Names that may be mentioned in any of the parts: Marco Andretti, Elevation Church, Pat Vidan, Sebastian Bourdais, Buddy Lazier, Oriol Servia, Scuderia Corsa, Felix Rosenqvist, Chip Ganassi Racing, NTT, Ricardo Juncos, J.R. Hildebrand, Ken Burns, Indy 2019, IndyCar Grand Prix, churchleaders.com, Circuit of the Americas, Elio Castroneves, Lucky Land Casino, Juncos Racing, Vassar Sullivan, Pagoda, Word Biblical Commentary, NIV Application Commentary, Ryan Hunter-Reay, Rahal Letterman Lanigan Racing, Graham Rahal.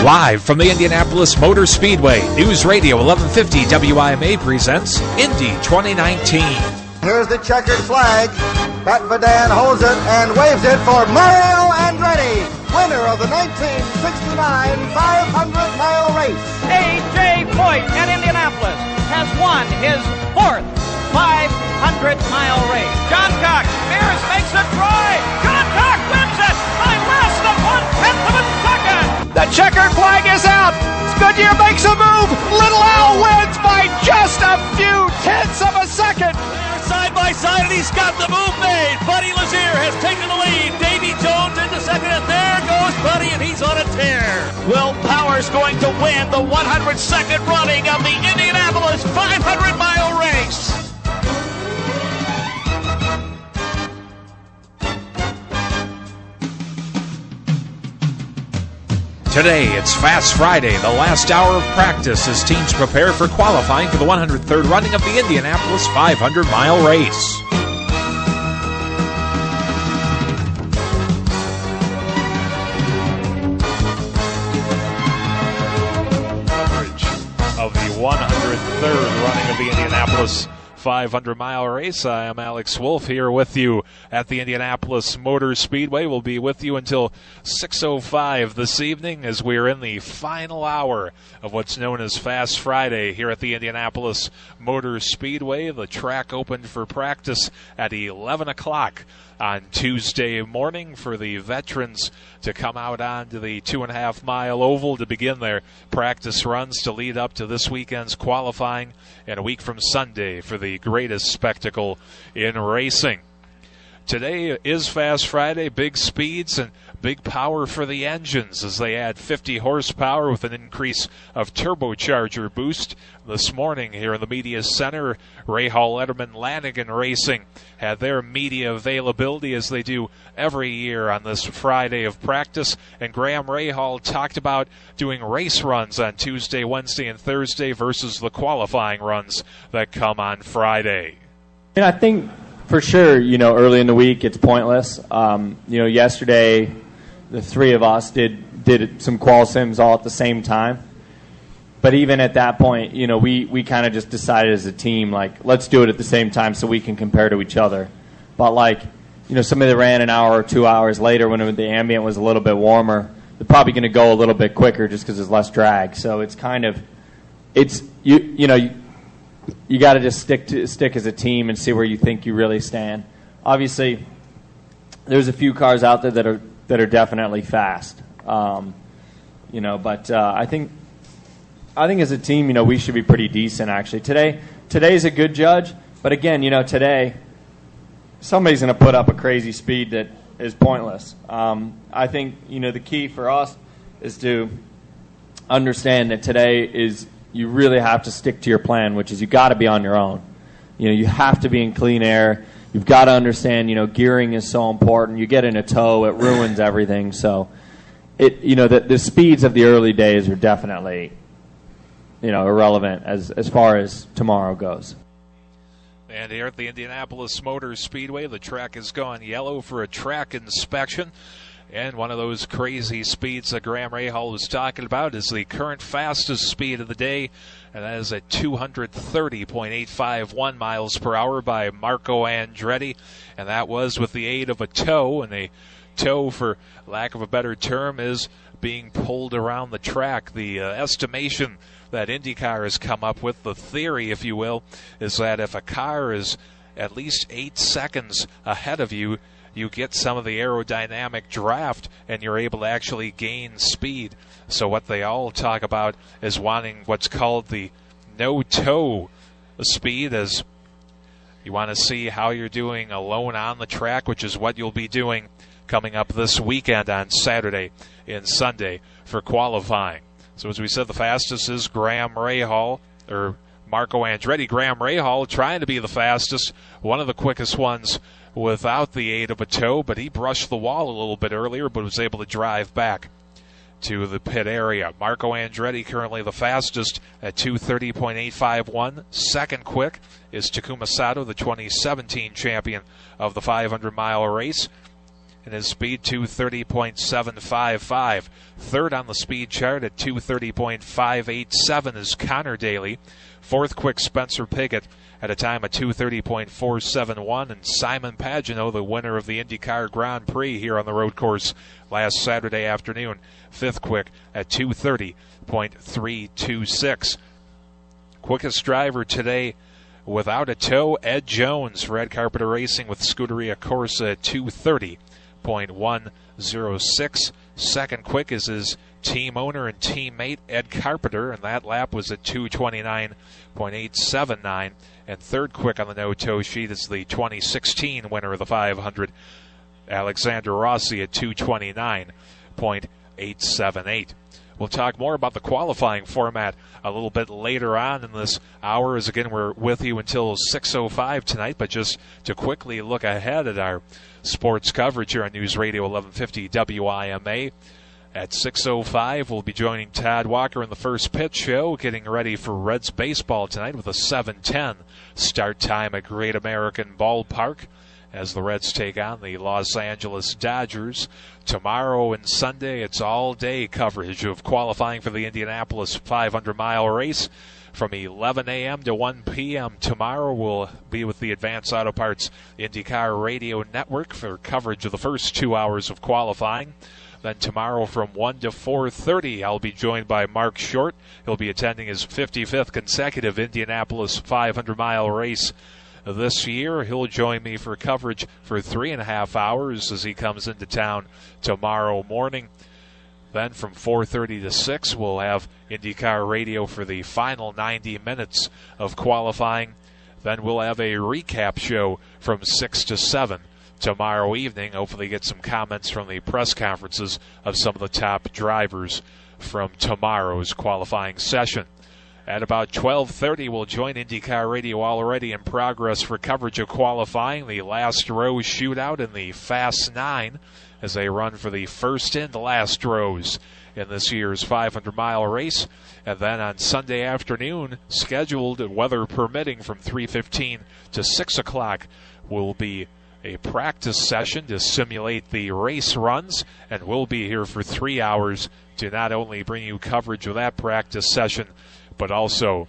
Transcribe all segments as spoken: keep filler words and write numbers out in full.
Live from the Indianapolis Motor Speedway, News Radio eleven fifty W I M A presents Indy twenty nineteen. Here's the checkered flag. Pat Vidan holds it and waves it for Mario Andretti, winner of the nineteen sixty-nine five hundred mile race. A J. Foyt at Indianapolis has won his fourth five hundred mile race. John Cox, Mears makes a try. John Cox wins it by less than one-tenth of a second. The checkered flag is out. Goodyear makes a move. Little Al wins by just a few tenths of a second. They're side by side, and he's got the move made. Buddy Lazier has taken the lead. Davy Jones into second, and there goes Buddy, and he's on a tear. Will Power's going to win the one hundred second running of the Indianapolis five hundred mile race. Today, it's Fast Friday, the last hour of practice as teams prepare for qualifying for the one hundred third running of the Indianapolis five hundred mile race. Coverage of the one hundred third running of the Indianapolis five hundred mile race. I am Alex Wolf here with you at the Indianapolis Motor Speedway. We'll be with you until six oh five this evening as we are in the final hour of what's known as Fast Friday here at the Indianapolis Motor Speedway. The track opened for practice at eleven o'clock on Tuesday morning for the veterans to come out onto the two and a half mile oval to begin their practice runs to lead up to this weekend's qualifying and a week from Sunday for the greatest spectacle in racing. Today is Fast Friday, big speeds and big power for the engines as they add fifty horsepower with an increase of turbocharger boost. This morning here in the media center, Rahal, Letterman, Lanigan Racing had their media availability as they do every year on this Friday of practice. And Graham Rahal talked about doing race runs on Tuesday, Wednesday, and Thursday versus the qualifying runs that come on Friday. And I think for sure, you know, early in the week it's pointless. Um, you know, yesterday the three of us did did some qual sims all at the same time. But even at that point, you know, we, we kind of just decided as a team, like, let's do it at the same time so we can compare to each other. But, like, you know, somebody that ran an hour or two hours later when it, the ambient was a little bit warmer, they're probably going to go a little bit quicker just because there's less drag. So it's kind of – it's – you you know, you, you got to just stick to stick as a team and see where you think you really stand. Obviously, there's a few cars out there that are that are definitely fast. Um, you know, but uh, I think – I think as a team, you know, we should be pretty decent, actually. Today today's a good judge, but again, you know, today somebody's going to put up a crazy speed that is pointless. Um, I think, you know, the key for us is to understand that today is you really have to stick to your plan, which is you got to be on your own. You know, you have to be in clean air. You've got to understand, you know, gearing is so important. You get in a tow, it ruins everything. So, it you know, the, the speeds of the early days are definitely, you know, irrelevant as, as far as tomorrow goes. And here at the Indianapolis Motor Speedway, the track has gone yellow for a track inspection. And one of those crazy speeds that Graham Rahal was talking about is the current fastest speed of the day, and that is at two thirty point eight five one miles per hour by Marco Andretti. And that was with the aid of a tow, and a tow, for lack of a better term, is being pulled around the track. The uh, estimation that IndyCar has come up with, the theory, if you will, is that if a car is at least eight seconds ahead of you, you get some of the aerodynamic draft and you're able to actually gain speed. So what they all talk about is wanting what's called the no-tow speed, as you want to see how you're doing alone on the track, which is what you'll be doing coming up this weekend on Saturday and Sunday for qualifying. So as we said, the fastest is Graham Rahal, or Marco Andretti. Graham Rahal trying to be the fastest, one of the quickest ones without the aid of a tow, but he brushed the wall a little bit earlier but was able to drive back to the pit area. Marco Andretti currently the fastest at two thirty point eight five one. Second quick is Takuma Sato, the twenty seventeen champion of the five hundred mile race, and his speed two thirty point seven five five. Third on the speed chart at two thirty point five eight seven is Connor Daly. Fourth quick, Spencer Pigot at a time of two thirty point four seven one, and Simon Pagenaud, the winner of the IndyCar Grand Prix here on the road course last Saturday afternoon, fifth quick at two thirty point three two six. Quickest driver today without a tow, Ed Jones for Ed Carpenter Racing with Scuderia Corsa at two thirty point one oh six. Second quick is his team owner and teammate Ed Carpenter, and that lap was at two twenty-nine point eight seven nine. And third quick on the no-tow sheet is the twenty sixteen winner of the five hundred, Alexander Rossi, at two twenty-nine point eight seven eight. We'll talk more about the qualifying format a little bit later on in this hour, as again we're with you until six oh five tonight. But just to quickly look ahead at our sports coverage here on News Radio eleven fifty W I M A. At six oh five, we'll be joining Todd Walker in the first pitch show, getting ready for Reds baseball tonight with a seven ten start time at Great American Ballpark as the Reds take on the Los Angeles Dodgers. Tomorrow and Sunday, it's all-day coverage of qualifying for the Indianapolis five hundred mile race. From eleven a.m. to one p.m. tomorrow, we'll be with the Advance Auto Parts IndyCar Radio Network for coverage of the first two hours of qualifying. Then tomorrow from one to four thirty, I'll be joined by Mark Short. He'll be attending his fifty-fifth consecutive Indianapolis five hundred mile race this year. He'll join me for coverage for three and a half hours as he comes into town tomorrow morning. Then from four thirty to six, we'll have IndyCar Radio for the final ninety minutes of qualifying. Then we'll have a recap show from six to seven. Tomorrow evening, hopefully get some comments from the press conferences of some of the top drivers from tomorrow's qualifying session. At about twelve thirty, we'll join IndyCar Radio already in progress for coverage of qualifying, the last row shootout in the Fast Nine as they run for the first and last rows in this year's five hundred mile race. And then on Sunday afternoon, scheduled, weather permitting, from three fifteen to six o'clock, will be a practice session to simulate the race runs, and we'll be here for three hours to not only bring you coverage of that practice session, but also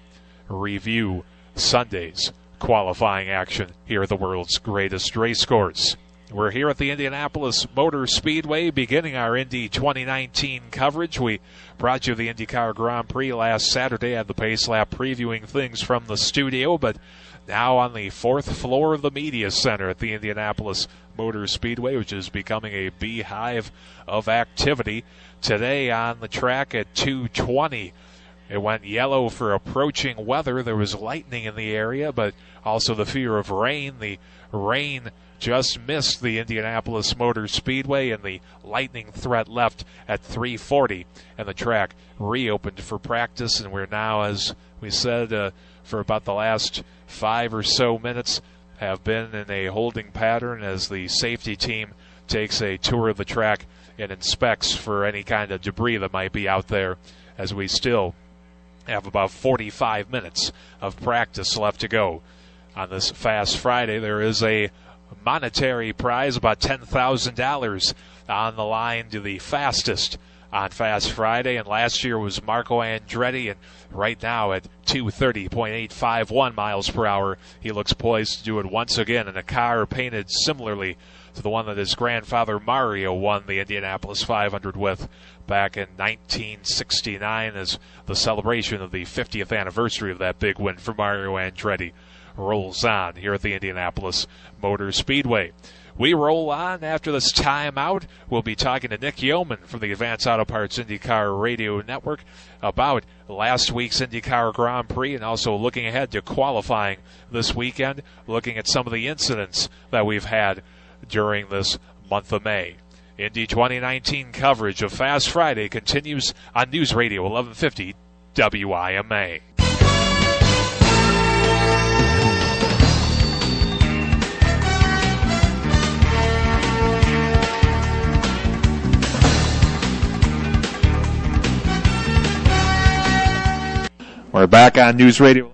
review Sunday's qualifying action here at the world's greatest race course. We're here at the Indianapolis Motor Speedway beginning our Indy twenty nineteen coverage. We brought you the IndyCar Grand Prix last Saturday at the pace lap, previewing things from the studio, but now on the fourth floor of the Media Center at the Indianapolis Motor Speedway, which is becoming a beehive of activity. Today on the track at two twenty, it went yellow for approaching weather. There was lightning in the area, but also the fear of rain. The rain just missed the Indianapolis Motor Speedway, and the lightning threat left at three forty, and the track reopened for practice. And we're now, as we said, uh, for about the last five or so minutes, have been in a holding pattern as the safety team takes a tour of the track and inspects for any kind of debris that might be out there, as we still have about forty-five minutes of practice left to go. On this Fast Friday, there is a monetary prize, about ten thousand dollars on the line to the fastest on Fast Friday, and last year was Marco Andretti, and right now at two thirty point eight five one miles per hour, he looks poised to do it once again in a car painted similarly to the one that his grandfather Mario won the Indianapolis five hundred with back in nineteen sixty-nine, as the celebration of the fiftieth anniversary of that big win for Mario Andretti rolls on here at the Indianapolis Motor Speedway. We roll on after this timeout. We'll be talking to Nick Yeoman from the Advance Auto Parts IndyCar Radio Network about last week's IndyCar Grand Prix, and also looking ahead to qualifying this weekend, looking at some of the incidents that we've had during this month of May. Indy twenty nineteen coverage of Fast Friday continues on News Radio eleven fifty W I M A. We're back on News Radio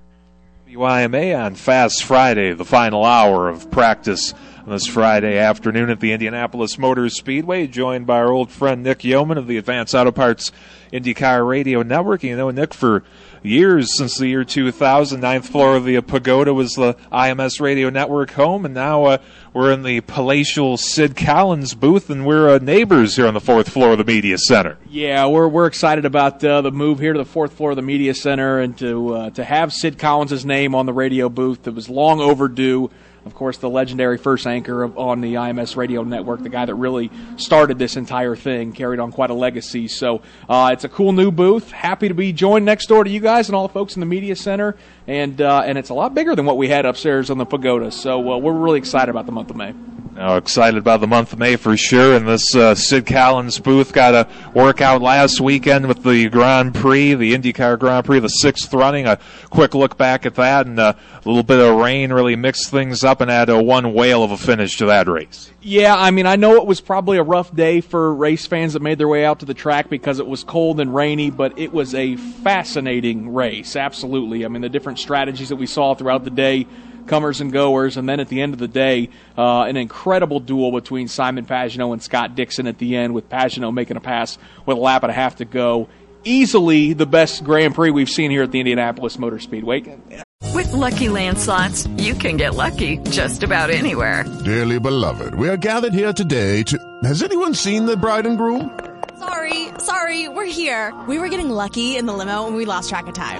W I M A on Fast Friday, the final hour of practice on this Friday afternoon at the Indianapolis Motor Speedway, joined by our old friend Nick Yeoman of the Advance Auto Parts IndyCar Radio Network. You know, Nick, for years, since the year two thousand, ninth floor of the Pagoda was the I M S Radio Network home, and now uh, we're in the palatial Sid Collins booth, and we're uh, neighbors here on the fourth floor of the Media Center. Yeah, we're we're excited about uh, the move here to the fourth floor of the Media Center, and to uh, to have Sid Collins' name on the radio booth that was long overdue. Of course, the legendary first anchor of, on the I M S Radio Network, the guy that really started this entire thing, carried on quite a legacy. So uh, it's a cool new booth. Happy to be joined next door to you guys and all the folks in the Media Center. And uh, and it's a lot bigger than what we had upstairs on the Pagoda. So uh, we're really excited about the month of May. Oh, excited about the month of May for sure. And this uh, Sid Collins booth got a workout last weekend with the Grand Prix, the IndyCar Grand Prix, the sixth running. A quick look back at that, and a little bit of rain really mixed things up and had a one whale of a finish to that race. Yeah, I mean, I know it was probably a rough day for race fans that made their way out to the track because it was cold and rainy, but it was a fascinating race, absolutely. I mean, the different strategies that we saw throughout the day, comers and goers, and then at the end of the day, uh, an incredible duel between Simon Pagenaud and Scott Dixon at the end, with Pagenaud making a pass with a lap and a half to go. Easily the best Grand Prix we've seen here at the Indianapolis Motor Speedway. With Lucky Land Slots, you can get lucky just about anywhere. Dearly beloved, we are gathered here today to... Has anyone seen the bride and groom? Sorry, sorry, we're here. We were getting lucky in the limo and we lost track of time.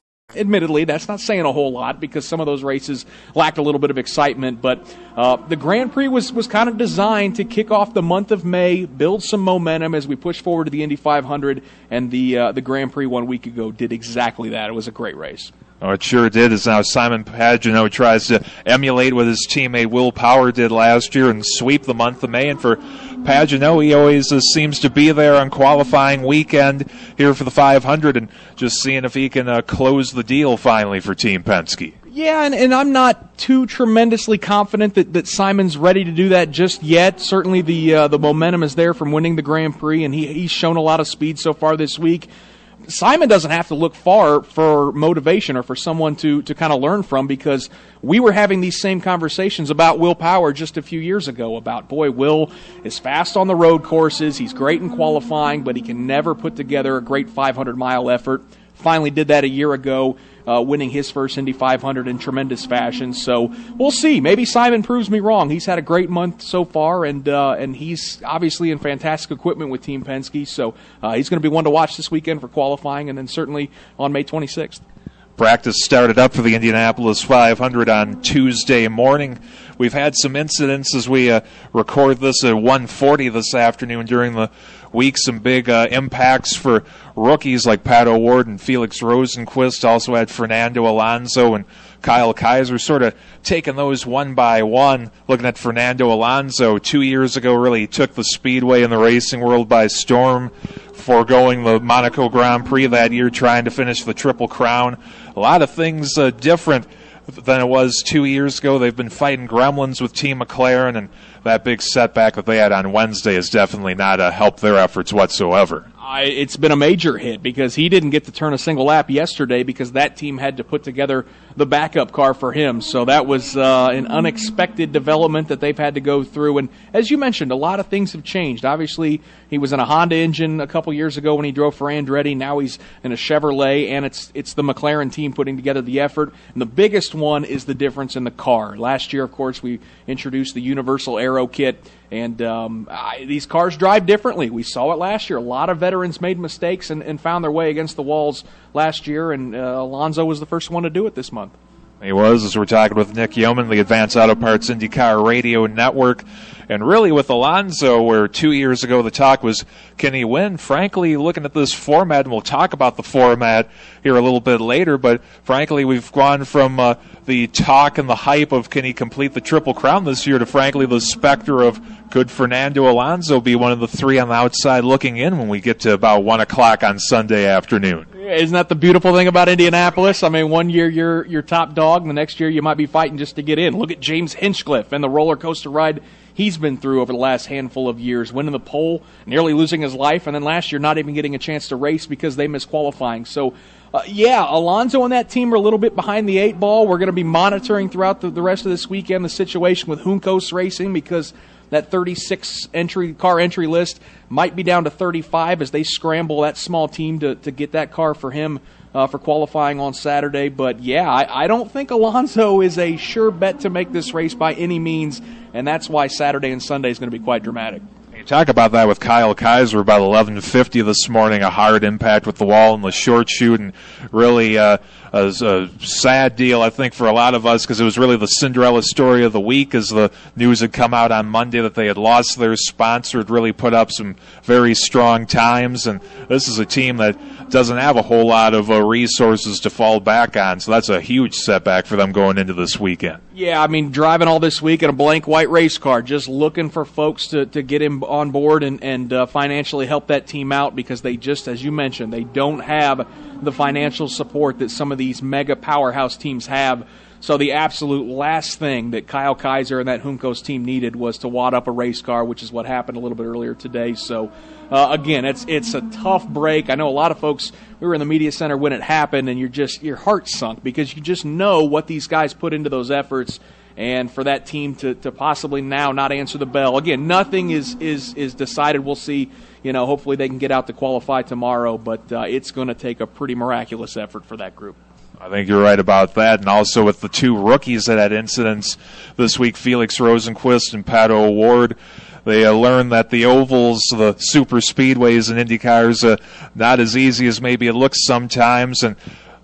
Admittedly, that's not saying a whole lot because some of those races lacked a little bit of excitement, but uh, the Grand Prix was, was kind of designed to kick off the month of May, build some momentum as we push forward to the Indy five hundred, and the uh, the Grand Prix one week ago did exactly that. It was a great race. Oh, it sure did, as now Simon Pagenaud tries to emulate what his teammate Will Power did last year and sweep the month of May. And for Pagenaud, he always uh, seems to be there on qualifying weekend here for the five hundred, and just seeing if he can uh, close the deal finally for Team Penske. Yeah, and, and I'm not too tremendously confident that, that Simon's ready to do that just yet. Certainly the uh, the momentum is there from winning the Grand Prix, and he he's shown a lot of speed so far this week. Simon doesn't have to look far for motivation or for someone to, to kind of learn from, because we were having these same conversations about Will Power just a few years ago about, boy, Will is fast on the road courses, he's great in qualifying, but he can never put together a great five hundred mile effort. Finally did that a year ago, uh, winning his first Indy five hundred in tremendous fashion. So we'll see. Maybe Simon proves me wrong. He's had a great month so far, and uh, and he's obviously in fantastic equipment with Team Penske. So uh, he's going to be one to watch this weekend for qualifying, and then certainly on May twenty-sixth. Practice started up for the Indianapolis five hundred on Tuesday morning. We've had some incidents as we uh, record this at one forty this afternoon during the week. Some big uh, impacts for rookies like Pato O'Ward and Felix Rosenqvist. Also had Fernando Alonso and Kyle Kaiser, sort of taking those one by one. Looking at Fernando Alonso, two years ago really took the speedway and the racing world by storm, foregoing the Monaco Grand Prix that year, trying to finish the Triple Crown. A lot of things uh, different than it was two years ago. They've been fighting gremlins with Team McLaren, and that big setback that they had on Wednesday has definitely not uh, helped their efforts whatsoever. I, it's been a major hit because he didn't get to turn a single lap yesterday because that team had to put together the backup car for him. So that was uh, an unexpected development that they've had to go through. And as you mentioned, a lot of things have changed. Obviously, he was in a Honda engine a couple years ago when he drove for Andretti. Now he's in a Chevrolet, and it's it's the McLaren team putting together the effort. And the biggest one is the difference in the car. Last year, of course, we introduced the Universal Aero Kit. And um, I, these cars drive differently. We saw it last year. A lot of veterans made mistakes and, and found their way against the walls last year, and uh, Alonso was the first one to do it this month. He was, as we're talking with Nick Yeoman, the Advance Auto Parts IndyCar Radio Network. And really with Alonso, where two years ago the talk was, can he win? Frankly, looking at this format, and we'll talk about the format here a little bit later, but frankly we've gone from uh, the talk and the hype of can he complete the Triple Crown this year to frankly the specter of could Fernando Alonso be one of the three on the outside looking in when we get to about one o'clock on Sunday afternoon. Isn't that the beautiful thing about Indianapolis? I mean, one year you're your top dog, and the next year you might be fighting just to get in. Look at James Hinchcliffe and the roller coaster ride he's been through over the last handful of years, winning the pole, nearly losing his life, and then last year not even getting a chance to race because they missed qualifying. So, uh, yeah, Alonso and that team are a little bit behind the eight ball. We're going to be monitoring throughout the, the rest of this weekend the situation with Juncos Racing, because that thirty-six entry car entry list might be down to thirty-five as they scramble that small team to, to get that car for him uh, for qualifying on Saturday. But, yeah, I, I don't think Alonso is a sure bet to make this race by any means, and that's why Saturday and Sunday is going to be quite dramatic. You talk about that with Kyle Kaiser about eleven fifty this morning, a hard impact with the wall and the short shoot, and really uh, a, a sad deal, I think, for a lot of us, because it was really the Cinderella story of the week as the news had come out on Monday that they had lost their sponsor, had really put up some very strong times, and this is a team that doesn't have a whole lot of uh, resources to fall back on, so that's a huge setback for them going into this weekend. Yeah, I mean, driving all this week in a blank white race car, just looking for folks to, to get in on board and, and uh, financially help that team out, because they just, as you mentioned, they don't have the financial support that some of these mega powerhouse teams have. So the absolute last thing that Kyle Kaiser and that Juncos team needed was to wad up a race car, which is what happened a little bit earlier today. So, uh, again, it's it's a tough break. I know a lot of folks, we were in the media center when it happened, and you're just, your heart sunk, because you just know what these guys put into those efforts. And for that team to, to possibly now not answer the bell. Again, nothing is, is, is decided. We'll see. You know, hopefully they can get out to qualify tomorrow, but uh, it's going to take a pretty miraculous effort for that group. I think you're right about that. And also with the two rookies that had incidents this week, Felix Rosenqvist and Pato O'Ward, they uh, learned that the ovals, the super speedways and IndyCars, uh, not as easy as maybe it looks sometimes. And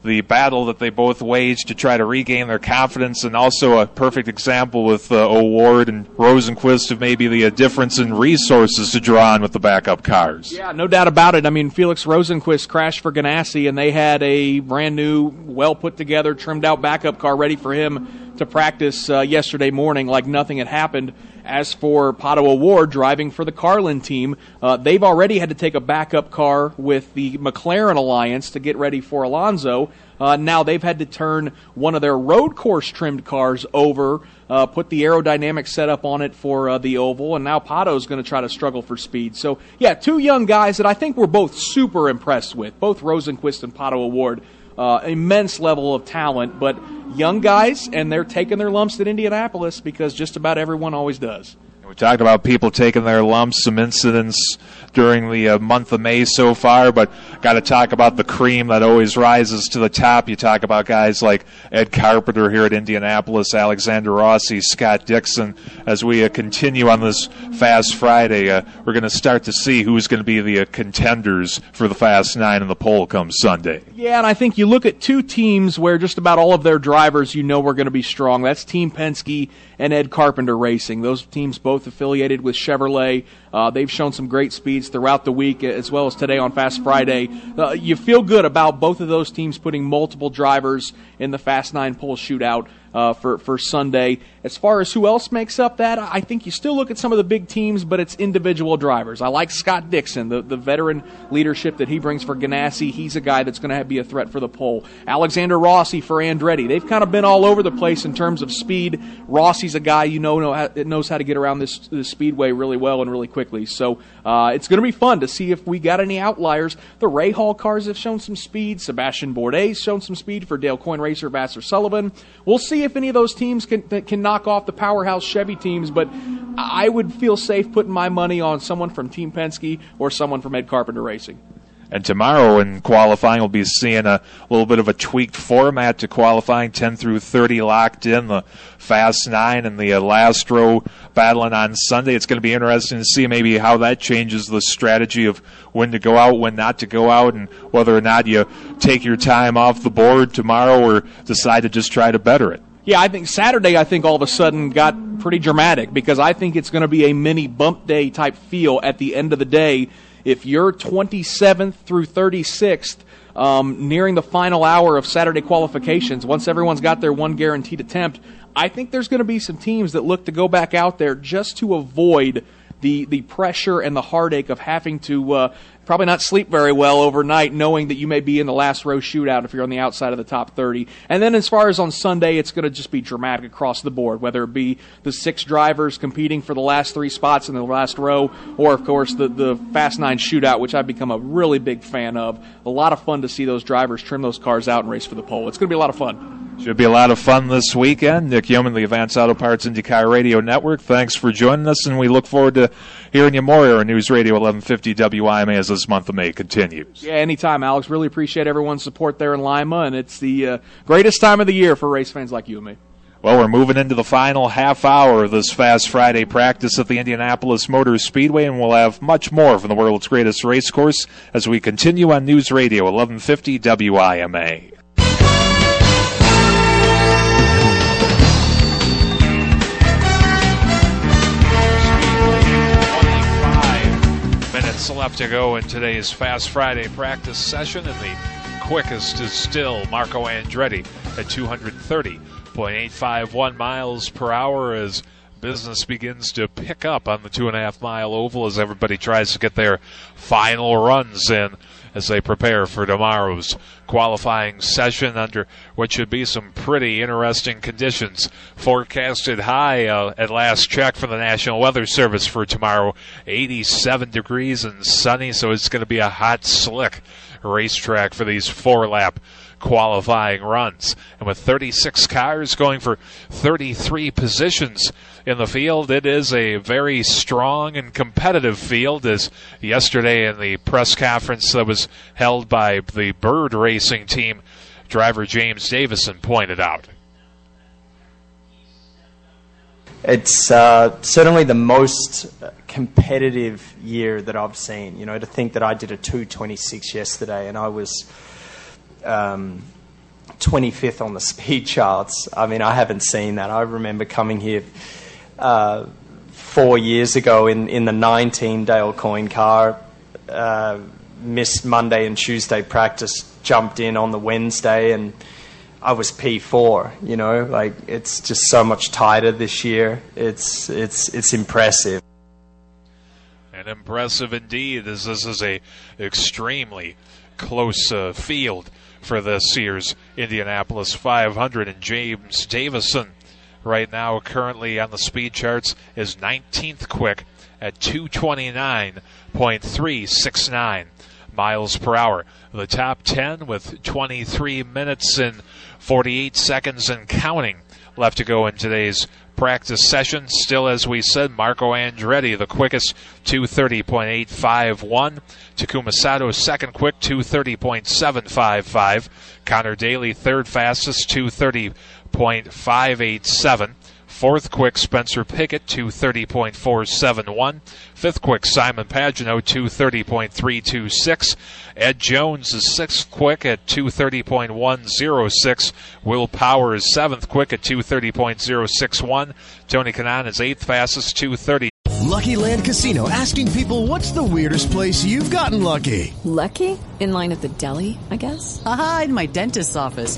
the battle that they both waged to try to regain their confidence, and also a perfect example with uh, O'Ward and Rosenqvist of maybe the uh, difference in resources to draw on with the backup cars. Yeah, no doubt about it. I mean, Felix Rosenqvist crashed for Ganassi, and they had a brand-new, well-put-together, trimmed-out backup car ready for him to practice uh, yesterday morning like nothing had happened. As for Pato O'Ward driving for the Carlin team, uh, they've already had to take a backup car with the McLaren Alliance to get ready for Alonso. Uh, now they've had to turn one of their road course trimmed cars over, uh, put the aerodynamic setup on it for uh, the oval, and now Pato's going to try to struggle for speed. So, yeah, two young guys that I think we're both super impressed with, both Rosenqvist and Pato O'Ward. Uh, immense level of talent, but young guys, and they're taking their lumps at Indianapolis because just about everyone always does. We talked about people taking their lumps, some incidents during the uh, month of May so far, but got to talk about the cream that always rises to the top. You talk about guys like Ed Carpenter here at Indianapolis, Alexander Rossi, Scott Dixon. As we uh, continue on this Fast Friday, uh, we're going to start to see who's going to be the uh, contenders for the Fast Nine in the poll come Sunday. Yeah, and I think you look at two teams where just about all of their drivers you know are going to be strong. That's Team Penske and Ed Carpenter Racing. Those teams both affiliated with Chevrolet. Uh, they've shown some great speeds throughout the week as well as today on Fast Friday. Uh, you feel good about both of those teams putting multiple drivers in the Fast Nine pole shootout uh, for, for Sunday. As far as who else makes up that, I think you still look at some of the big teams, but it's individual drivers. I like Scott Dixon, the, the veteran leadership that he brings for Ganassi. He's a guy that's going to be a threat for the pole. Alexander Rossi for Andretti. They've kind of been all over the place in terms of speed. Rossi's a guy you know, know knows how to get around this, this speedway really well and really quickly. So uh, it's going to be fun to see if we got any outliers. The Rahal cars have shown some speed. Sebastian Bourdais shown some speed for Dale Coyne Racer, Vassar Sullivan. We'll see if any of those teams can can knock off the powerhouse Chevy teams, but I would feel safe putting my money on someone from Team Penske or someone from Ed Carpenter Racing. And tomorrow in qualifying, we'll be seeing a little bit of a tweaked format to qualifying, ten through thirty locked in, the Fast Nine and the last row battling on Sunday. It's going to be interesting to see maybe how that changes the strategy of when to go out, when not to go out, and whether or not you take your time off the board tomorrow or decide to just try to better it. yeah, I think Saturday, I think all of a sudden got pretty dramatic because I think it's going to be a mini bump day type feel at the end of the day. If you're twenty-seventh through thirty-sixth, um, nearing the final hour of Saturday qualifications, once everyone's got their one guaranteed attempt, I think there's going to be some teams that look to go back out there just to avoid the the pressure and the heartache of having to uh, probably not sleep very well overnight, knowing that you may be in the last row shootout if you're on the outside of the top thirty. And then as far as on Sunday, it's going to just be dramatic across the board, whether it be the six drivers competing for the last three spots in the last row, or, of course, the, the Fast Nine shootout, which I've become a really big fan of. A lot of fun to see those drivers trim those cars out and race for the pole. It's going to be a lot of fun. Should be a lot of fun this weekend. Nick Yeoman, the Advance Auto Parts IndyCar Radio Network, thanks for joining us, and we look forward to hearing you more here on News Radio eleven fifty W I M A as this month of May continues. Yeah, anytime, Alex. Really appreciate everyone's support there in Lima, and it's the uh, greatest time of the year for race fans like you and me. Well, we're moving into the final half hour of this Fast Friday practice at the Indianapolis Motor Speedway, and we'll have much more from the world's greatest race course as we continue on News Radio eleven fifty W I M A. Left to go in today's Fast Friday practice session, and the quickest is still Marco Andretti at two thirty point eight five one miles per hour as business begins to pick up on the two and a half mile oval as everybody tries to get their final runs in as they prepare for tomorrow's qualifying session under what should be some pretty interesting conditions. Forecasted high uh, at last check from the National Weather Service for tomorrow, eighty-seven degrees and sunny, so it's going to be a hot, slick racetrack for these four-lap qualifying runs. And with thirty-six cars going for thirty-three positions in the field, it is a very strong and competitive field, as yesterday in the press conference that was held by the Bird Racing team, driver James Davison pointed out. It's uh, certainly the most competitive year that I've seen. You know, to think that I did a two twenty-six yesterday and I was Um, twenty-fifth on the speed charts. I mean, I haven't seen that. I remember coming here uh, four years ago in, in the nineteen Dale Coyne car, uh, missed Monday and Tuesday practice, jumped in on the Wednesday, and I was P four, you know. Like, it's just so much tighter this year. It's, it's, it's impressive. And impressive indeed, as this is a extremely close uh, field for this year's Indianapolis five hundred, and James Davison right now currently on the speed charts is nineteenth quick at two twenty-nine point three six nine miles per hour. The top ten with twenty-three minutes and forty-eight seconds and counting left to go in today's practice session. Still, as we said, Marco Andretti the quickest, two thirty point eight five one. Takuma Sato second quick, two thirty point seven five five. Connor Daly third fastest, two thirty point five eight seven. Fourth quick, Spencer Pigot, two thirty point four seven one. Fifth quick, Simon Pagenaud, two thirty point three two six. Ed Jones is sixth quick at two thirty point one oh six. Will Power is seventh quick at two thirty point oh six one. Tony Kanaan is eighth fastest, two thirty. Lucky Land Casino, asking people, what's the weirdest place you've gotten lucky? Lucky? In line at the deli, I guess? Aha, in my dentist's office.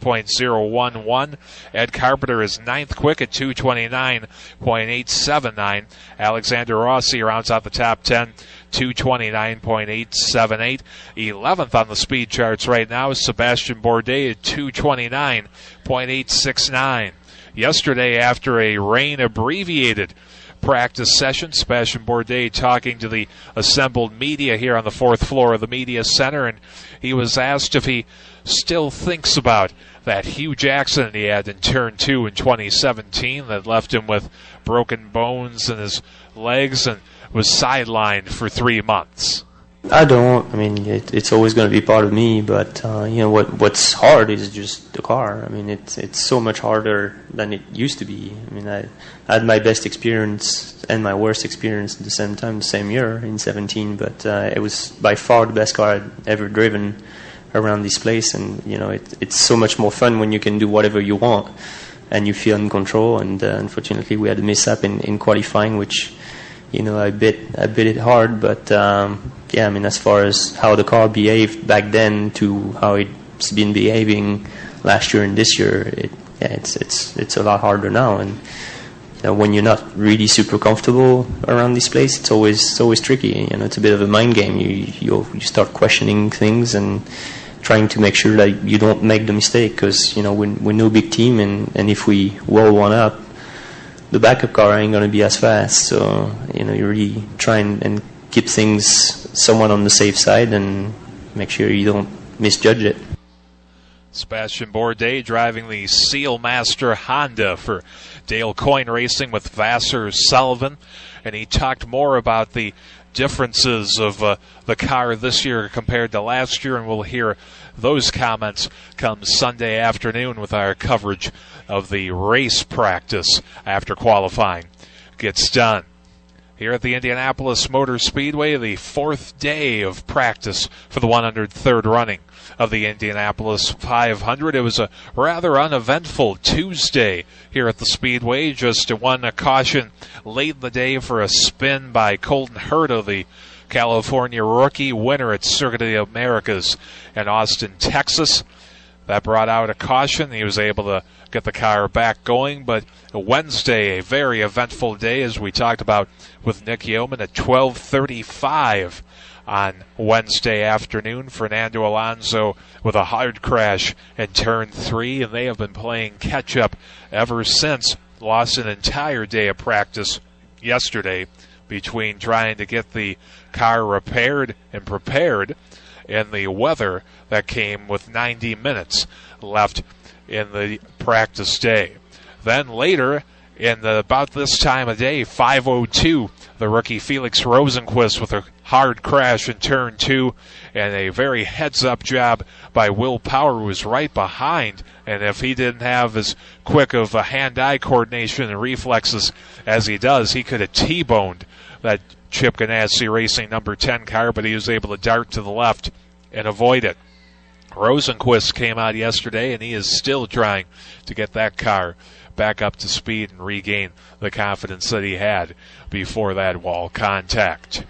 point oh one one. Ed Carpenter is ninth quick at two twenty-nine point eight seven nine. Alexander Rossi rounds out the top ten. two twenty-nine point eight seven eight. eleventh on the speed charts right now is Sebastian Bourdais at two twenty-nine point eight six nine. Yesterday, after a rain-abbreviated practice session, Sebastian Bourdais talking to the assembled media here on the fourth floor of the media center, and he was asked if he still thinks about that huge accident he had in turn two in twenty seventeen that left him with broken bones in his legs and was sidelined for three months. I don't. I mean, it, it's always going to be part of me. But uh, you know, what what's hard is just the car. I mean, it's it's so much harder than it used to be. I mean, I, I had my best experience and my worst experience at the same time, the same year in seventeen. But uh, it was by far the best car I'd ever driven around this place. And you know, it, it's so much more fun when you can do whatever you want and you feel in control. And uh, unfortunately, we had a mishap in, in qualifying, which. You know, I bit I bit it hard, but um, yeah, I mean, as far as how the car behaved back then to how it's been behaving last year and this year, it, yeah, it's it's it's a lot harder now. And you know, when you're not really super comfortable around this place, it's always it's always tricky. You know, it's a bit of a mind game. You you you start questioning things and trying to make sure that you don't make the mistake, because you know we're, we're no big team, and, and if we roll one up, the backup car ain't going to be as fast. So, you know, you really try and, and keep things somewhat on the safe side and make sure you don't misjudge it. Sebastian Bourdais driving the Seal Master Honda for Dale Coyne Racing with Vassar Sullivan. And he talked more about the differences of uh, the car this year compared to last year, and we'll hear those comments come Sunday afternoon with our coverage of the race practice after qualifying gets done. Here at the Indianapolis Motor Speedway, the fourth day of practice for the one hundred third running of the Indianapolis five hundred. It was a rather uneventful Tuesday here at the Speedway. Just one caution late in the day for a spin by Colton Herta, the California rookie winner at Circuit of the Americas in Austin, Texas. That brought out a caution. He was able to get the car back going, but Wednesday, a very eventful day, as we talked about with Nick Yeoman at twelve thirty-five on Wednesday afternoon. Fernando Alonso with a hard crash in turn three, and they have been playing catch-up ever since. Lost an entire day of practice yesterday between trying to get the car repaired and prepared, and the weather that came with ninety minutes left in the practice day. Then later, in the, about this time of day, five oh two, the rookie Felix Rosenqvist with a hard crash in turn two, and a very heads-up job by Will Power, who was right behind. And if he didn't have as quick of a hand-eye coordination and reflexes as he does, he could have T-boned that Chip Ganassi Racing number ten car, but he was able to dart to the left and avoid it. Rosenqvist came out yesterday, and he is still trying to get that car back up to speed and regain the confidence that he had before that wall contact.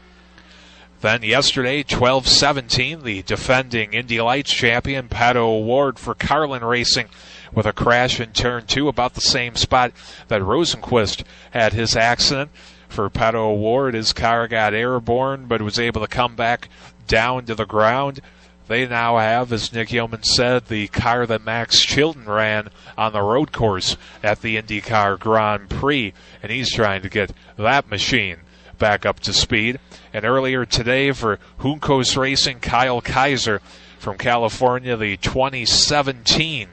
Then yesterday, twelve seventeen, the defending Indy Lights champion Pato O'Ward for Carlin Racing with a crash in turn two, about the same spot that Rosenqvist had his accident. For Pato O'Ward, his car got airborne but was able to come back down to the ground. They now have, as Nick Yeoman said, the car that Max Chilton ran on the road course at the IndyCar Grand Prix, and he's trying to get that machine back up to speed. And earlier today for Juncos Racing, Kyle Kaiser from California, the twenty seventeen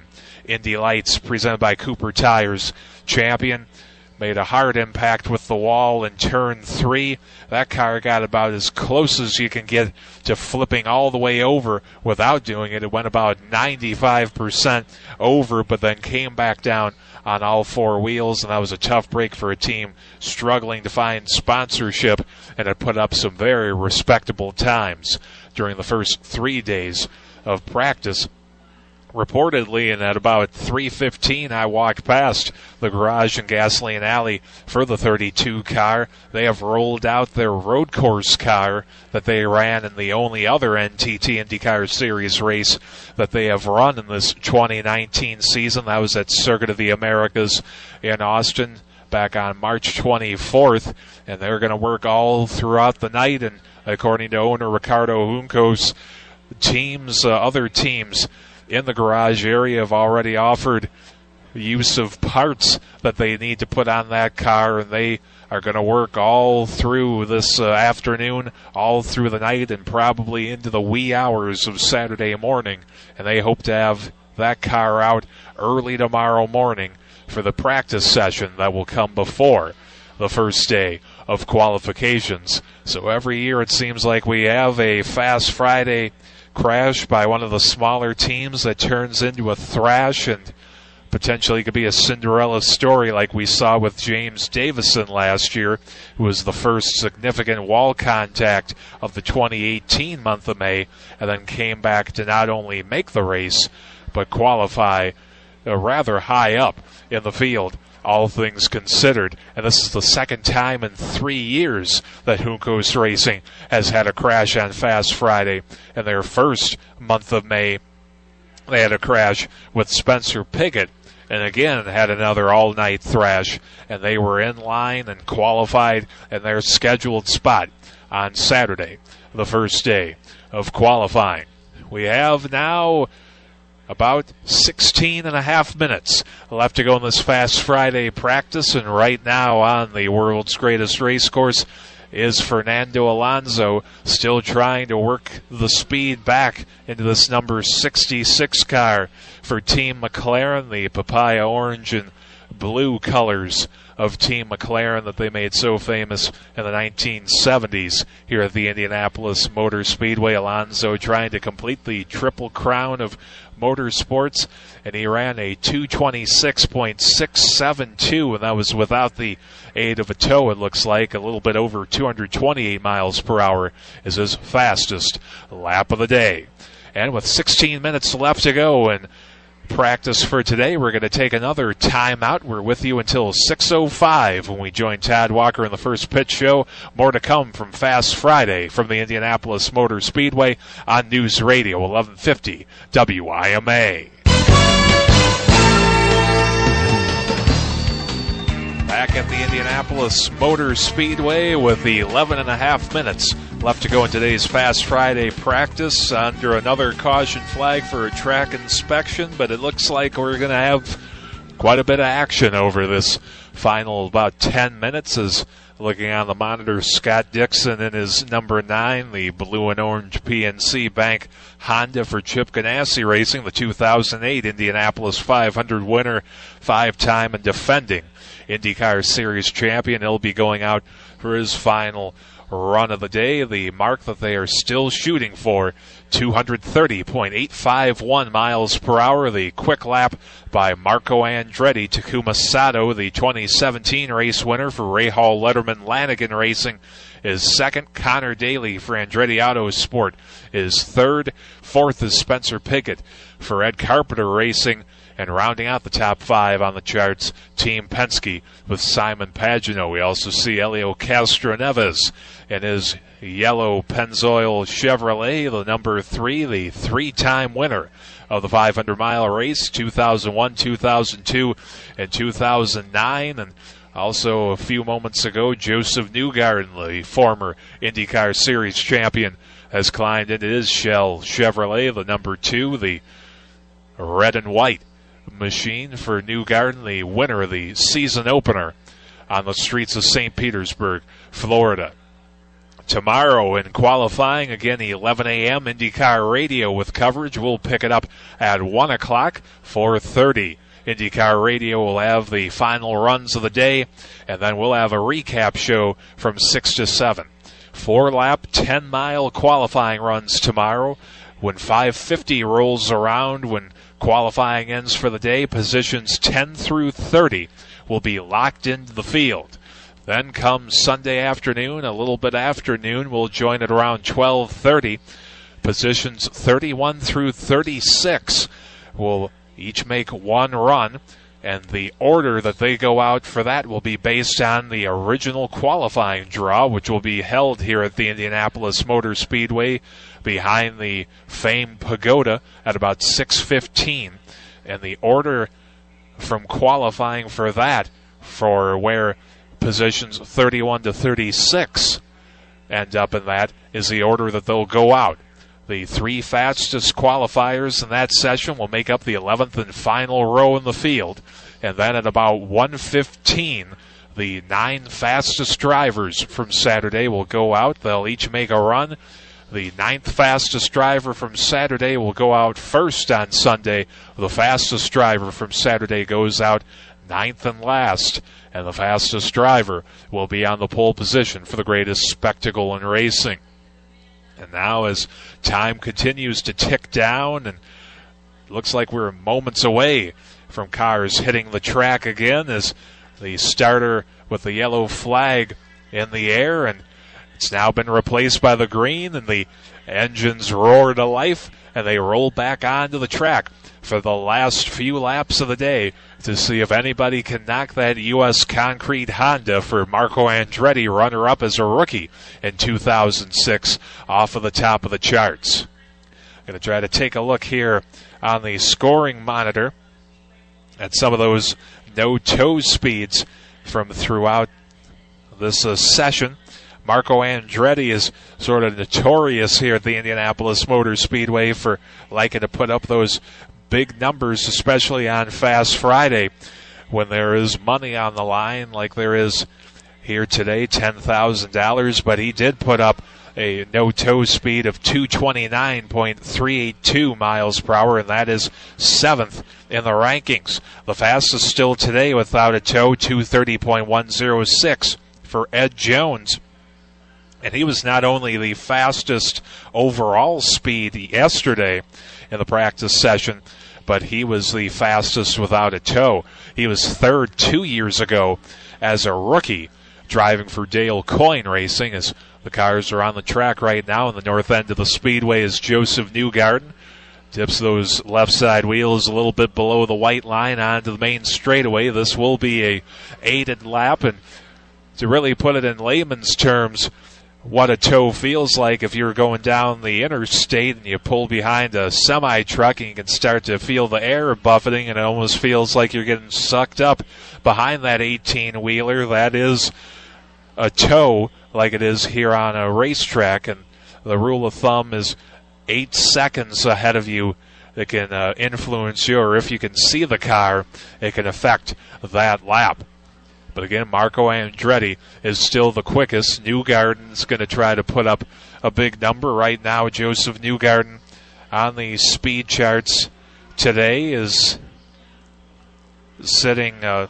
Indy Lights presented by Cooper Tires champion, made a hard impact with the wall in turn three. That car got about as close as you can get to flipping all the way over without doing it. It went about ninety-five percent over, but then came back down on all four wheels, and that was a tough break for a team struggling to find sponsorship, and it put up some very respectable times during the first three days of practice. Reportedly, and at about three fifteen, I walked past the garage and gasoline alley for the thirty-two car. They have rolled out their road course car that they ran in the only other N T T IndyCar Series race that they have run in this twenty nineteen season. That was at Circuit of the Americas in Austin back on March twenty-fourth, and they're going to work all throughout the night. And according to owner Ricardo Juncos, teams, uh, other teams in the garage area have already offered use of parts that they need to put on that car, and they are going to work all through this uh, afternoon, all through the night, and probably into the wee hours of Saturday morning, and they hope to have that car out early tomorrow morning for the practice session that will come before the first day of qualifications. So every year it seems like we have a Fast Friday crash by one of the smaller teams that turns into a thrash and potentially could be a Cinderella story like we saw with James Davison last year, who was the first significant wall contact of the twenty eighteen month of May, and then came back to not only make the race, but qualify uh, rather high up in the field, all things considered. And this is the second time in three years that Juncos Racing has had a crash on Fast Friday. In their first month of May, they had a crash with Spencer Pigot, and again had another all-night thrash, and they were in line and qualified in their scheduled spot on Saturday, the first day of qualifying. We have now about sixteen and a half minutes left to go in this Fast Friday practice, and right now on the world's greatest race course is Fernando Alonso, still trying to work the speed back into this number sixty-six car for Team McLaren, the papaya orange and blue colors of Team McLaren that they made so famous in the nineteen seventies here at the Indianapolis Motor Speedway. Alonso trying to complete the triple crown of motorsports, and he ran a two twenty-six point six seven two, and that was without the aid of a tow, it looks like. A little bit over two twenty-eight miles per hour is his fastest lap of the day. And with sixteen minutes left to go and practice for today, we're going to take another timeout. We're with you until six oh five when we join Todd Walker in the first pit show. More to come from Fast Friday from the Indianapolis Motor Speedway on News Radio eleven fifty W I M A. Back at the Indianapolis Motor Speedway with the eleven and a half minutes left to go in today's Fast Friday practice under another caution flag for a track inspection, but it looks like we're going to have quite a bit of action over this final about ten minutes. As looking on the monitor, Scott Dixon in his number nine, the blue and orange P N C Bank Honda for Chip Ganassi Racing, the two thousand eight Indianapolis five hundred winner, five-time and defending IndyCar Series champion. He'll be going out for his final run of the day, the mark that they are still shooting for, two thirty point eight five one miles per hour. The quick lap by Marco Andretti. Takuma Sato, the twenty seventeen race winner for Rahal Letterman Lanigan Racing, is second. Connor Daly for Andretti Autosport is third. Fourth is Spencer Pigot for Ed Carpenter Racing. And rounding out the top five on the charts, Team Penske with Simon Pagenaud. We also see Elio Castroneves in his yellow Pennzoil Chevrolet, the number three, the three-time winner of the five hundred mile race, two thousand one, two thousand two, and two thousand nine. And also a few moments ago, Joseph Newgarden, the former IndyCar Series champion, has climbed into his Shell Chevrolet, the number two, the red and white machine for Newgarden, the winner of the season opener on the streets of Saint Petersburg, Florida. Tomorrow in qualifying, again, eleven a.m. IndyCar Radio with coverage. We'll pick it up at one o'clock, four thirty. IndyCar Radio will have the final runs of the day, and then we'll have a recap show from six to seven. Four-lap, ten-mile qualifying runs tomorrow. When five fifty rolls around, when qualifying ends for the day, positions ten through thirty will be locked into the field. Then comes Sunday afternoon, a little bit after noon, we'll join at around twelve thirty. Positions thirty-one through thirty-six will each make one run, and the order that they go out for that will be based on the original qualifying draw, which will be held here at the Indianapolis Motor Speedway behind the famed Pagoda at about six fifteen, and the order from qualifying for that, for where positions thirty-one to thirty-six end up in that, is the order that they'll go out. The three fastest qualifiers in that session will make up the eleventh and final row in the field, and then at about one fifteen, the nine fastest drivers from Saturday will go out. They'll each make a run. The ninth fastest driver from Saturday will go out first on Sunday. The fastest driver from Saturday goes out ninth and last, and the fastest driver will be on the pole position for the greatest spectacle in racing. And now as time continues to tick down, and it looks like we're moments away from cars hitting the track again as the starter with the yellow flag in the air, and it's now been replaced by the green, and the engines roar to life, and they roll back onto the track for the last few laps of the day to see if anybody can knock that U S Concrete Honda for Marco Andretti, runner-up as a rookie in two thousand six, off of the top of the charts. I'm going to try to take a look here on the scoring monitor at some of those no-toe speeds from throughout this uh, session. Marco Andretti is sort of notorious here at the Indianapolis Motor Speedway for liking to put up those big numbers, especially on Fast Friday when there is money on the line like there is here today, ten thousand dollars. But he did put up a no-toe speed of two twenty-nine point three eight two miles per hour, and that is seventh in the rankings. The fastest still today without a toe, two thirty point one oh six for Ed Jones. And he was not only the fastest overall speed yesterday in the practice session, but he was the fastest without a toe. He was third two years ago as a rookie, driving for Dale Coyne Racing. As the cars are on the track right now in the north end of the speedway, is Joseph Newgarden. Tips those left side wheels a little bit below the white line onto the main straightaway. This will be a aided lap, and to really put it in layman's terms, what a tow feels like if you're going down the interstate and you pull behind a semi-truck and you can start to feel the air buffeting, and it almost feels like you're getting sucked up behind that eighteen-wheeler. That is a tow like it is here on a racetrack, and the rule of thumb is eight seconds ahead of you that can uh, influence you, or if you can see the car, it can affect that lap. But again, Marco Andretti is still the quickest. Newgarden's going to try to put up a big number right now. Joseph Newgarden on the speed charts today is sitting uh,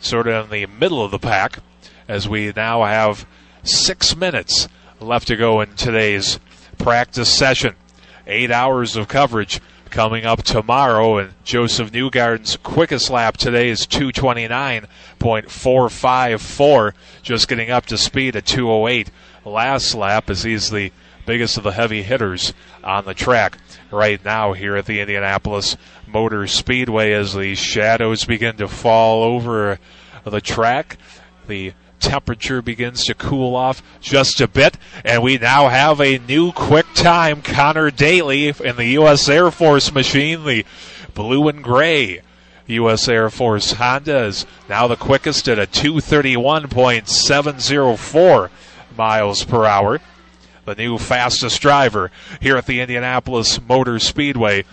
sort of in the middle of the pack, as we now have six minutes left to go in today's practice session. Eight hours of coverage coming up tomorrow, and Joseph Newgarden's quickest lap today is two twenty-nine point four five four, just getting up to speed at two oh eight last lap, as he's the biggest of the heavy hitters on the track right now here at the Indianapolis Motor Speedway. As the shadows begin to fall over the track, the temperature begins to cool off just a bit, and we now have a new quick time. Connor Daly in the U S Air Force machine, the blue and gray U S Air Force Honda, is now the quickest at a two thirty-one point seven oh four miles per hour. The new fastest driver here at the Indianapolis Motor Speedway,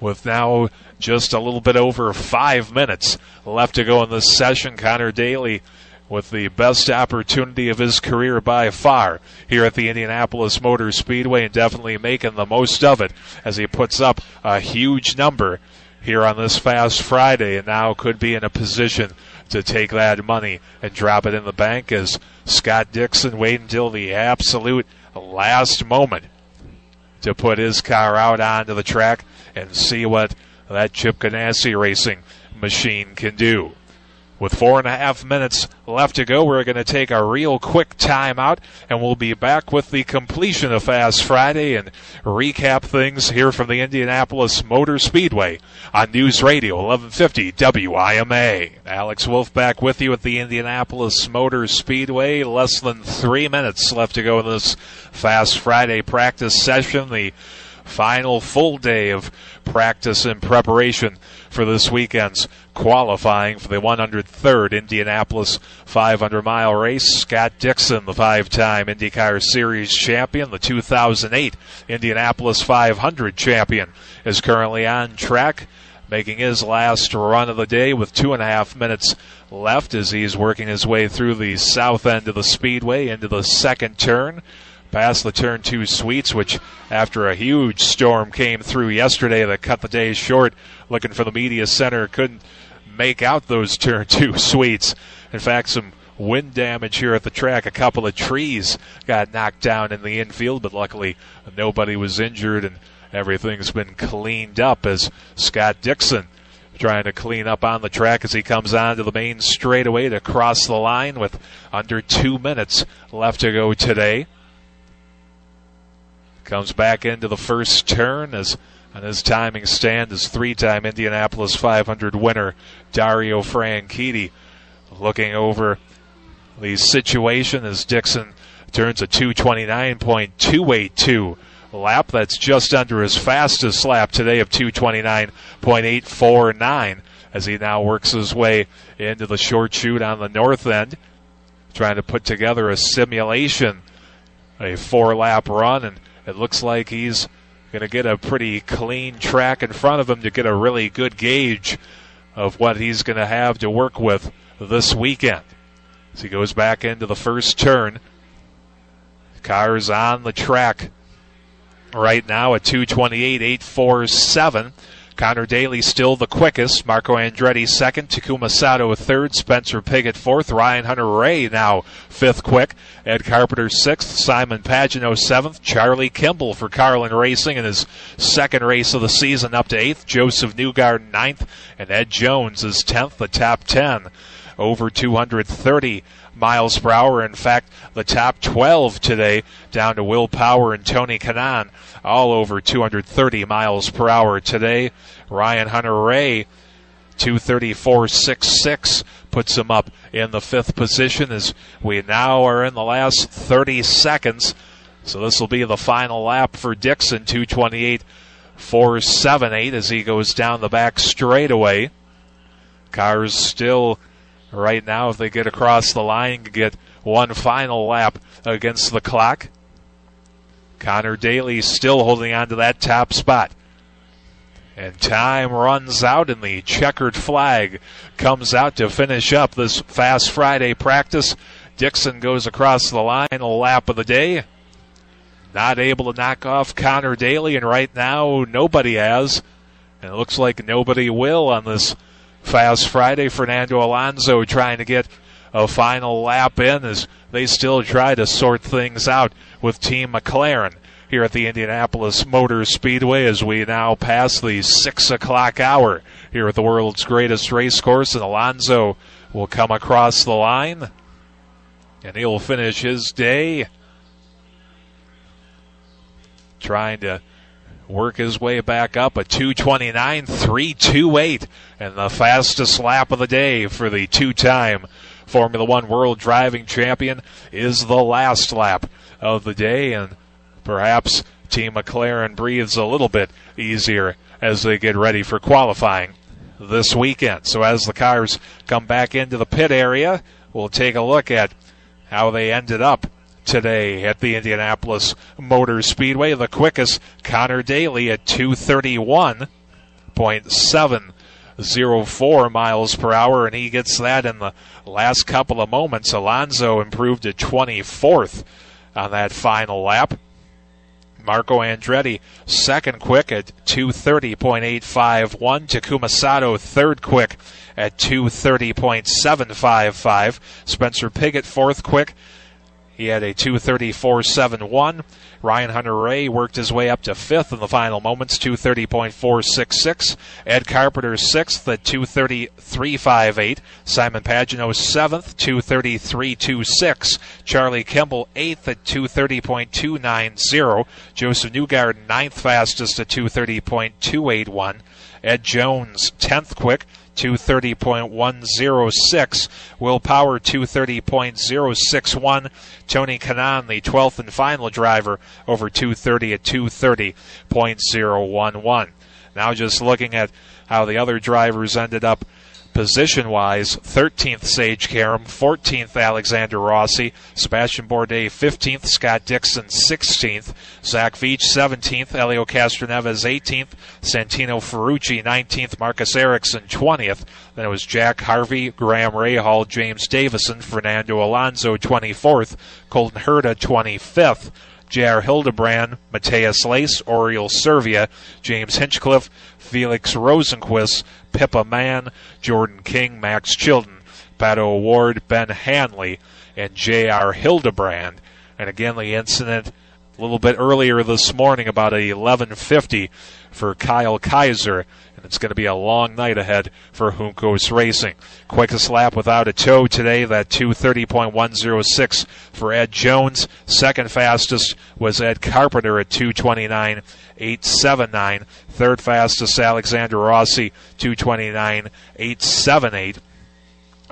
with now just a little bit over five minutes left to go in this session. Connor Daly with the best opportunity of his career by far here at the Indianapolis Motor Speedway, and definitely making the most of it as he puts up a huge number here on this Fast Friday, and now could be in a position to take that money and drop it in the bank, as Scott Dixon waiting until the absolute last moment to put his car out onto the track and see what that Chip Ganassi Racing machine can do. With four and a half minutes left to go, we're going to take a real quick timeout, and we'll be back with the completion of Fast Friday and recap things here from the Indianapolis Motor Speedway on News Radio eleven fifty W I M A. Alex Wolf back with you at the Indianapolis Motor Speedway. Less than three minutes left to go in this Fast Friday practice session, the final full day of practice and preparation for this weekend's qualifying for the one hundred third Indianapolis five hundred mile race. Scott Dixon, the five-time IndyCar Series champion, the two thousand eight Indianapolis five hundred champion, is currently on track, making his last run of the day with two and a half minutes left as he's working his way through the south end of the speedway into the second turn, past the turn two suites, which after a huge storm came through yesterday that cut the day short, looking for the media center, couldn't make out those turn two suites. In fact, some wind damage here at the track. A couple of trees got knocked down in the infield, but luckily nobody was injured and everything's been cleaned up as Scott Dixon trying to clean up on the track as he comes on to the main straightaway to cross the line with under two minutes left to go today. Comes back into the first turn as on his timing stand is three-time Indianapolis five hundred winner Dario Franchitti looking over the situation as Dixon turns a two twenty-nine point two eight two lap. That's just under his fastest lap today of two twenty-nine point eight four nine as he now works his way into the short chute on the north end, trying to put together a simulation, a four-lap run, and it looks like he's going to get a pretty clean track in front of him to get a really good gauge of what he's going to have to work with this weekend. As he goes back into the first turn, cars on the track right now at two twenty-eight point eight four seven. Connor Daly still the quickest. Marco Andretti second. Takuma Sato third. Spencer Pigot fourth. Ryan Hunter-Reay now fifth quick. Ed Carpenter sixth. Simon Pagenaud seventh. Charlie Kimball for Carlin Racing in his second race of the season up to eighth. Joseph Newgarden ninth. And Ed Jones is tenth. The top ten over two hundred thirty miles per hour. In fact, the top twelve today down to Will Power and Tony Kanaan, all over two hundred thirty miles per hour today. Ryan Hunter-Reay, two thirty-four point six six, puts him up in the fifth position as we now are in the last thirty seconds. So this will be the final lap for Dixon, two twenty-eight point four seven eight as he goes down the back straightaway. Cars still right now, if they get across the line, get one final lap against the clock. Connor Daly still holding on to that top spot. And time runs out, and the checkered flag comes out to finish up this Fast Friday practice. Dixon goes across the line, lap of the day. Not able to knock off Connor Daly, and right now nobody has. And it looks like nobody will on this Fast Friday. Fernando Alonso trying to get a final lap in as they still try to sort things out with Team McLaren here at the Indianapolis Motor Speedway as we now pass the six o'clock hour here at the world's greatest race course, and Alonso will come across the line and he'll finish his day trying to work his way back up at two twenty-nine point three two eight and the fastest lap of the day for the two-time Formula One World Driving Champion is the last lap of the day, and perhaps Team McLaren breathes a little bit easier as they get ready for qualifying this weekend. So as the cars come back into the pit area, we'll take a look at how they ended up today at the Indianapolis Motor Speedway. The quickest, Connor Daly at two thirty-one point seven oh four miles per hour, and he gets that in the last couple of moments. Alonso improved to twenty-fourth on that final lap. Marco Andretti second quick at two thirty point eight five one. Takuma Sato third quick at two thirty point seven five five. Spencer Pigot fourth quick. He had a two thirty-four point seven one. Ryan Hunter-Reay worked his way up to fifth in the final moments, two thirty point four six six. Ed Carpenter sixth at two thirty-three point five eight. Simon Pagenaud seventh, two thirty-three point two six. Charlie Kimball eighth at two thirty point two nine oh. Joseph Newgarden ninth fastest at two thirty point two eight one. Ed Jones tenth quick, two thirty point one oh six. Will Power, two thirty point oh six one. Tony Kanaan, the twelfth and final driver, over two thirty at two thirty point oh one one. Now just looking at how the other drivers ended up position-wise, thirteenth Sage Karam, fourteenth Alexander Rossi, Sebastian Bourdais fifteenth, Scott Dixon sixteenth, Zach Veach seventeenth, Elio Castroneves eighteenth, Santino Ferrucci nineteenth, Marcus Ericsson twentieth. Then it was Jack Harvey, Graham Rahal, James Davison, Fernando Alonso twenty-fourth, Colton Herta twenty-fifth, J R. Hildebrand, Mateus Lace, Oriol Servia, James Hinchcliffe, Felix Rosenqvist, Pippa Mann, Jordan King, Max Chilton, Pato O'Ward, Ben Hanley, and J R. Hildebrand. And again, the incident a little bit earlier this morning, about eleven fifty for Kyle Kaiser. And it's going to be a long night ahead for Juncos Racing. Quickest lap without a tow today, that two thirty point one oh six for Ed Jones. Second fastest was Ed Carpenter at two twenty-nine point eight seven nine. Third fastest, Alexander Rossi, two twenty-nine point eight seven eight.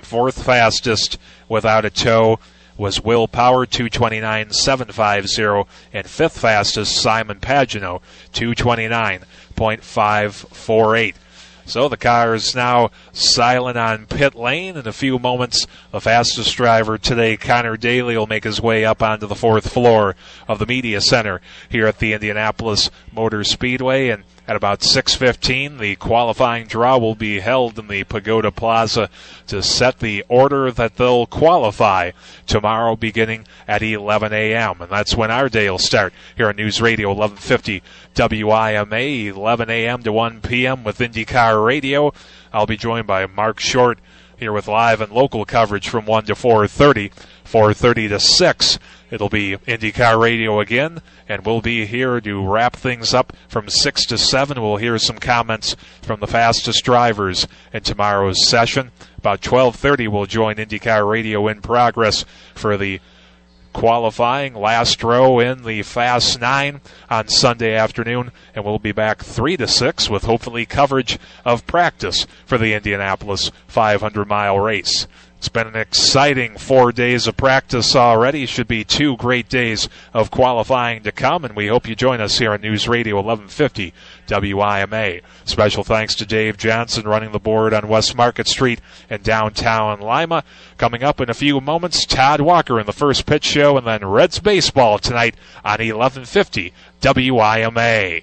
Fourth fastest without a tow was Will Power, two twenty-nine point seven five oh. And fifth fastest, Simon Pagenaud, two twenty-nine point five four eight. So the car is now silent on pit lane. In a few moments, the fastest driver today, Connor Daly, will make his way up onto the fourth floor of the media center here at the Indianapolis Motor Speedway. And at about six fifteen, the qualifying draw will be held in the Pagoda Plaza to set the order that they'll qualify tomorrow beginning at eleven a.m. And that's when our day will start here on News Radio eleven fifty W I M A, eleven a.m. to one p.m. with IndyCar Radio. I'll be joined by Mark Short here with live and local coverage from one to four thirty, four thirty to six. It'll be IndyCar Radio again, and we'll be here to wrap things up from six to seven. We'll hear some comments from the fastest drivers in tomorrow's session. About twelve thirty, we'll join IndyCar Radio in progress for the qualifying last row in the Fast Nine on Sunday afternoon, and we'll be back three to six with hopefully coverage of practice for the Indianapolis five hundred mile race. It's been an exciting four days of practice already. Should be two great days of qualifying to come, and we hope you join us here on News Radio eleven fifty W I M A. Special thanks to Dave Johnson running the board on West Market Street in downtown Lima. Coming up in a few moments, Todd Walker in the first pitch show, and then Reds baseball tonight on eleven fifty W I M A.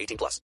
eighteen plus.